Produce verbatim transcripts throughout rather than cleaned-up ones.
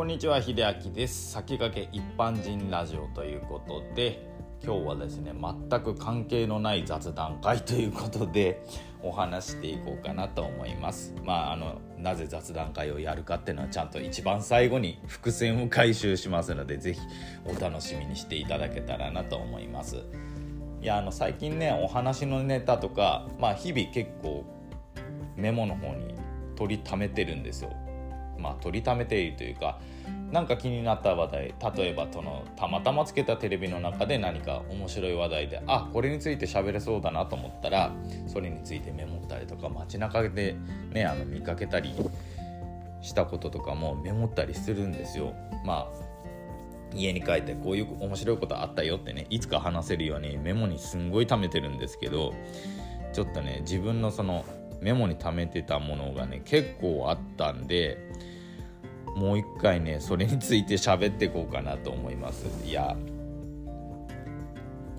こんにちは、秀明です。先駆け一般人ラジオということで、今日はですね全く関係のない雑談会ということでお話していこうかなと思います。まああのなぜ雑談会をやるかっていうのはちゃんと一番最後に伏線を回収しますので、ぜひお楽しみにしていただけたらなと思います。いやあの最近ねお話のネタとか、まあ、日々結構メモの方に取りためてるんですよ。まあ、取りためているというか、なんか気になった話題、例えばそのたまたまつけたテレビの中で何か面白い話題で、あ、これについて喋れそうだなと思ったらそれについてメモったりとか、街中でねあの見かけたりしたこととかもメモったりするんですよ。まあ家に帰ってこういう面白いことあったよってね、いつか話せるようにメモにすんごい溜めてるんですけど、ちょっとね自分のそのメモに溜めてたものがね結構あったんで、もう一回ねそれについて喋っていこうかなと思います。いや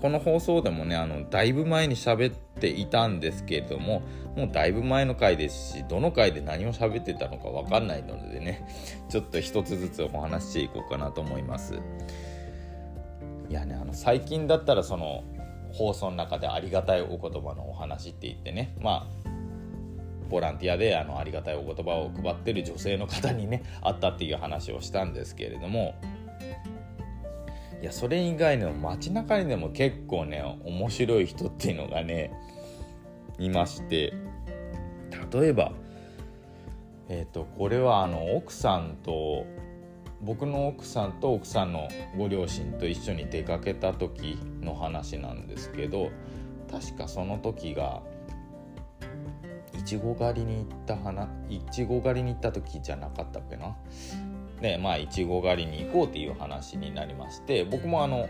この放送でもねあのだいぶ前に喋っていたんですけれども、もうだいぶ前の回ですし、どの回で何を喋ってたのか分かんないのでね、ちょっと一つずつお話していこうかなと思います。いやねあの最近だったらその放送の中でありがたいお言葉のお話って言ってね、まあボランティアであのありがたいお言葉を配ってる女性の方にね会ったっていう話をしたんですけれども、いやそれ以外の街中にでも結構ね面白い人っていうのがねいまして、例えばえっとこれはあの奥さんと僕の奥さんと奥さんのご両親と一緒に出かけた時の話なんですけど、確かその時がいちご狩りに行った花いちご狩りに行った時じゃなかったっけな。でまあいちご狩りに行こうっていう話になりまして、僕もあの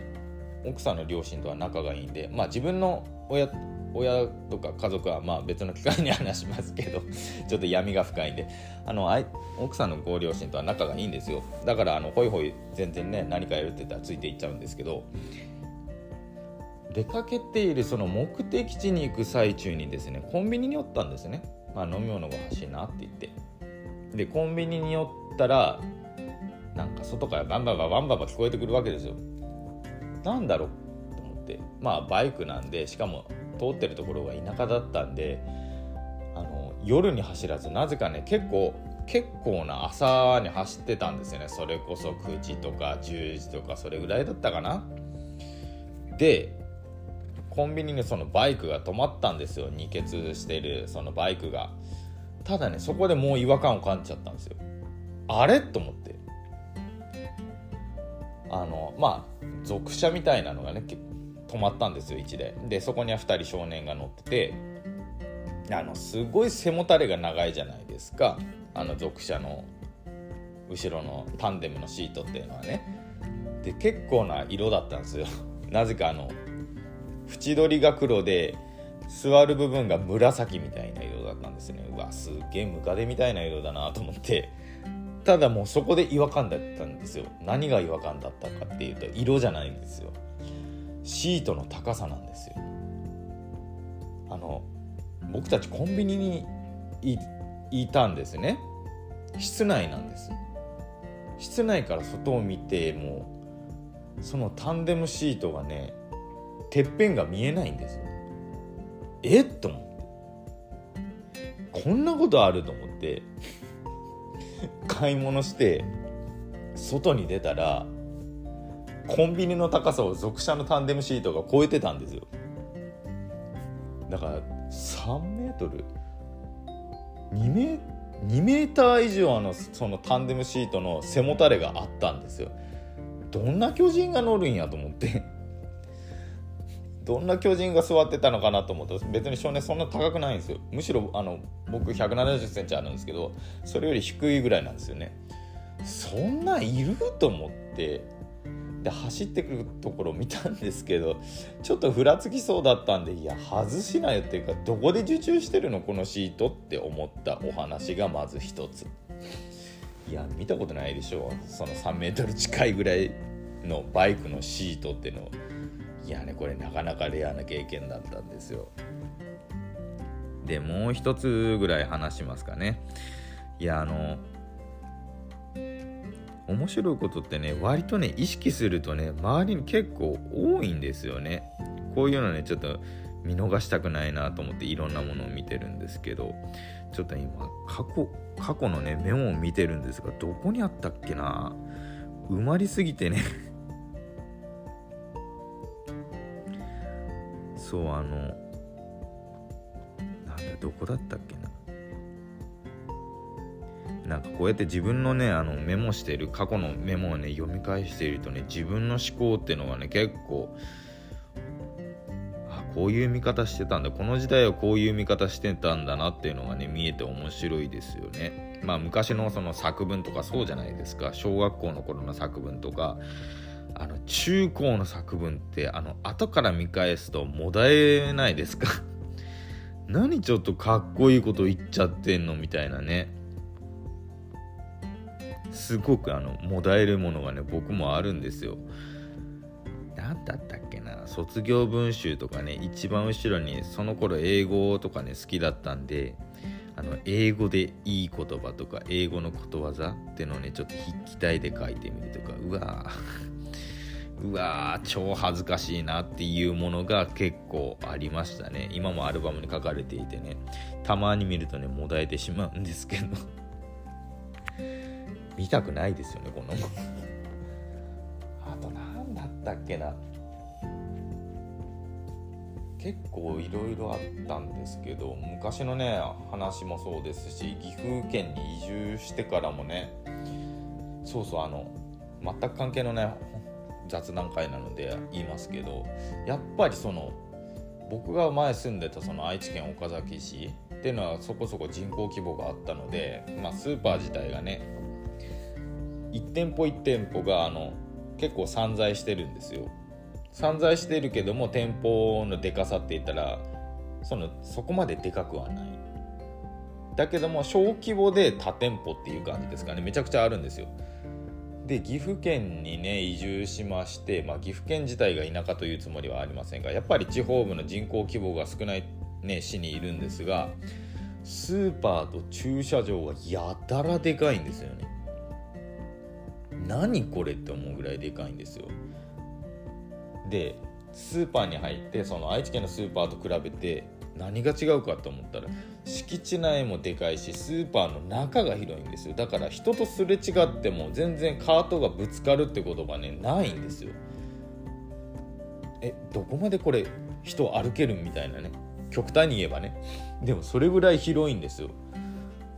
奥さんの両親とは仲がいいんで、まあ自分の 親, 親とか家族はまあ別の機会に話しますけどちょっと闇が深いんで、あのあい奥さんのご両親とは仲がいいんですよ。だからあのホイホイ全然ね何かやるって言ったらついていっちゃうんですけど、出かけているその目的地に行く最中にですねコンビニに寄ったんですね。まあ飲み物が欲しいなって言ってでコンビニに寄ったら、なんか外からバンバンバンバンバン聞こえてくるわけですよ。なんだろうと思って、まあバイクなんで、しかも通ってるところが田舎だったんで、あの夜に走らずなぜかね結構結構な朝に走ってたんですよね。それこそくじとかじゅうじとかそれぐらいだったかな。でコンビニにそのバイクが止まったんですよ。二欠してるそのバイクが。ただねそこでもう違和感を感じちゃったんですよ。あれと思って、あのまあ属車みたいなのがね止まったんですよいちだいで。そこにはふたり少年が乗ってて、あのすごい背もたれが長いじゃないですか、あの属車の後ろのタンデムのシートっていうのはね。で結構な色だったんですよなぜかあの縁取りが黒で座る部分が紫みたいな色だったんですね。うわすげえムカデみたいな色だなと思って、ただもうそこで違和感だったんですよ。何が違和感だったかっていうと、色じゃないんですよ、シートの高さなんですよ。あの僕たちコンビニに い, いたんですね。室内なんです。室内から外を見てもそのタンデムシートがねてっぺんが見えないんですよ。えっと思って、こんなことあると思って買い物して外に出たら、コンビニの高さを属車のタンデムシートが超えてたんですよ。だからさんメートルにメーター以上のそのタンデムシートの背もたれがあったんですよ。どんな巨人が乗るんやと思ってどんな巨人が座ってたのかなと思うと、別に少年そんな高くないんですよ。むしろあの僕ひゃくななじゅっセンチあるんですけど、それより低いぐらいなんですよね。そんないると思ってで走ってくるところを見たんですけど、ちょっとふらつきそうだったんで、いや外しなよっていうか、どこで受注してるのこのシートって思ったお話がまず一つ。いや見たことないでしょう、そのさんメートル近いぐらいのバイクのシートってのを。いやねこれなかなかレアな経験だったんですよ。でもう一つぐらい話しますかね。いやあの面白いことってね、割とね意識するとね周りに結構多いんですよね。こういうのねちょっと見逃したくないなと思っていろんなものを見てるんですけど、ちょっと今過去過去のねメモを見てるんですが、どこにあったっけな、埋まりすぎてねそうあのなんだどこだったっけな、なんかこうやって自分のねあのメモしてる過去のメモをね読み返しているとね、自分の思考ってのがね結構、あこういう見方してたんだ、この時代はこういう見方してたんだなっていうのがね見えて面白いですよね。まあ昔のその作文とかそうじゃないですか。小学校の頃の作文とかあの中高の作文ってあの後から見返すともだえないですか何ちょっとかっこいいこと言っちゃってんのみたいなね、すごくあのもだえるものがね僕もあるんですよ。何だったっけな、卒業文集とかね、一番後ろにその頃英語とかね好きだったんで、あの英語でいい言葉とか英語のことわざってのをねちょっと筆記体で書いてみるとか、うわうわ超恥ずかしいなっていうものが結構ありましたね。今もアルバムに書かれていてね、たまに見るとねもだえてしまうんですけど見たくないですよねこのあと何だったっけな、結構いろいろあったんですけど、昔のね話もそうですし、岐阜県に移住してからもね、そうそうあの全く関係のない雑談会なので言いますけど、やっぱりその僕が前住んでたその愛知県岡崎市っていうのはそこそこ人口規模があったので、まあ、スーパー自体がねいち店舗いち店舗があの結構散在してるんですよ。散在してるけども店舗のでかさって言ったら そのそこまででかくはない、だけども小規模で多店舗っていう感じですかね。めちゃくちゃあるんですよ。で岐阜県にね移住しまして、まあ、岐阜県自体が田舎というつもりはありませんが、やっぱり地方部の人口規模が少ない、ね、市にいるんですが、スーパーと駐車場がやたらでかいんですよね。何これって思うぐらいでかいんですよ。でスーパーに入ってその愛知県のスーパーと比べて何が違うかと思ったら、敷地内もでかいしスーパーの中が広いんですよ。だから人とすれ違っても全然カートがぶつかるってことがねないんですよ。えどこまでこれ人歩けるみたいなね、極端に言えばね、でもそれぐらい広いんですよ。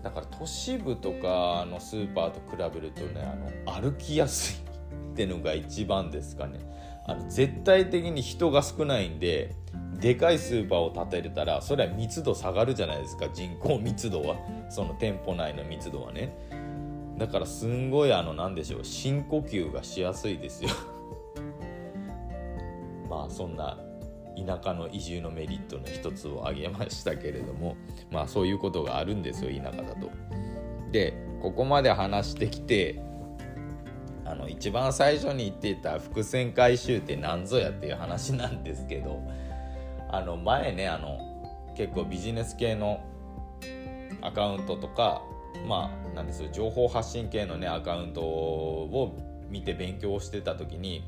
だから都市部とかのスーパーと比べるとね、あの歩きやすいってのが一番ですかね。あの絶対的に人が少ないんで、でかいスーパーを建てれたらそれは密度下がるじゃないですか、人口密度は、その店舗内の密度はね。だからすんごいあのなんでしょう、深呼吸がしやすいですよまあそんな田舎の移住のメリットの一つを挙げましたけれども、まあそういうことがあるんですよ田舎だと。でここまで話してきて、あの一番最初に言っていた伏線回収って何ぞやっていう話なんですけど、あの前ねあの結構ビジネス系のアカウントとか、まあなんですよ、情報発信系のねアカウントを見て勉強してた時に、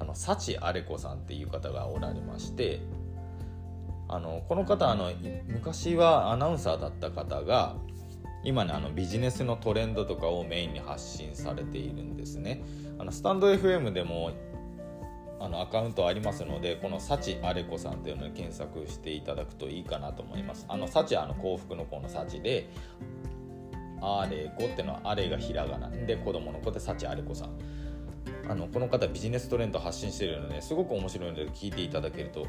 あの幸あれ子さんっていう方がおられまして、あのこの方あの昔はアナウンサーだった方が今ねあのビジネスのトレンドとかをメインに発信されているんですね。あのスタンド エフエム でもあのアカウントありますので、この幸あれ子さんというのを検索していただくといいかなと思います。あの幸はあの幸福の子の幸で、あれ子ってのはあれがひらがなで子供の子で幸あれ子さん、あのこの方ビジネストレンド発信しているのですごく面白いので聞いていただけると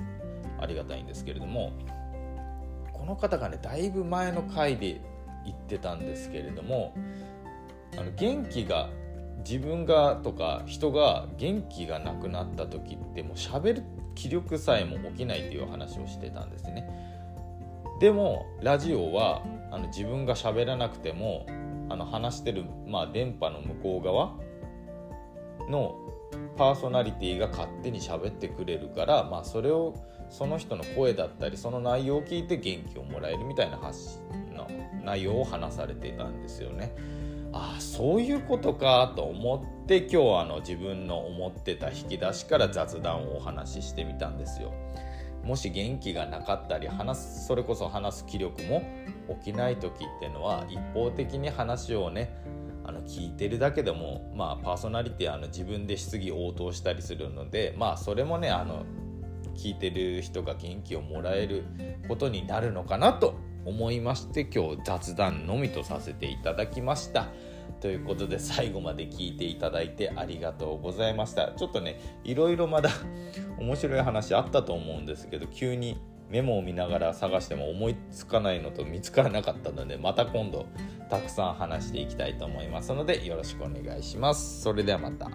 ありがたいんですけれども、この方がねだいぶ前の回で言ってたんですけれども、あの元気が自分がとか人が元気がなくなった時ってもう喋る気力さえも起きないという話をしてたんですね。でもラジオはあの自分が喋らなくてもあの話してる、まあ、電波の向こう側のパーソナリティが勝手に喋ってくれるから、まあ、それをその人の声だったりその内容を聞いて元気をもらえるみたいな発信の内容を話されてたんですよね。ああそういうことかと思って今日はあの自分の思ってた引き出しから雑談をお話ししてみたんですよ。もし元気がなかったり話すそれこそ話す気力も起きない時っていうのは一方的に話をねあの聞いてるだけでも、まあ、パーソナリティはあの自分で質疑応答したりするので、まあ、それもねあの聞いてる人が元気をもらえることになるのかなと思いまして今日雑談のみとさせていただきました。ということで最後まで聞いていただいてありがとうございました。ちょっとねいろいろまだ面白い話あったと思うんですけど急にメモを見ながら探しても思いつかないのと見つからなかったのでまた今度たくさん話していきたいと思いますのでよろしくお願いします。それではまた。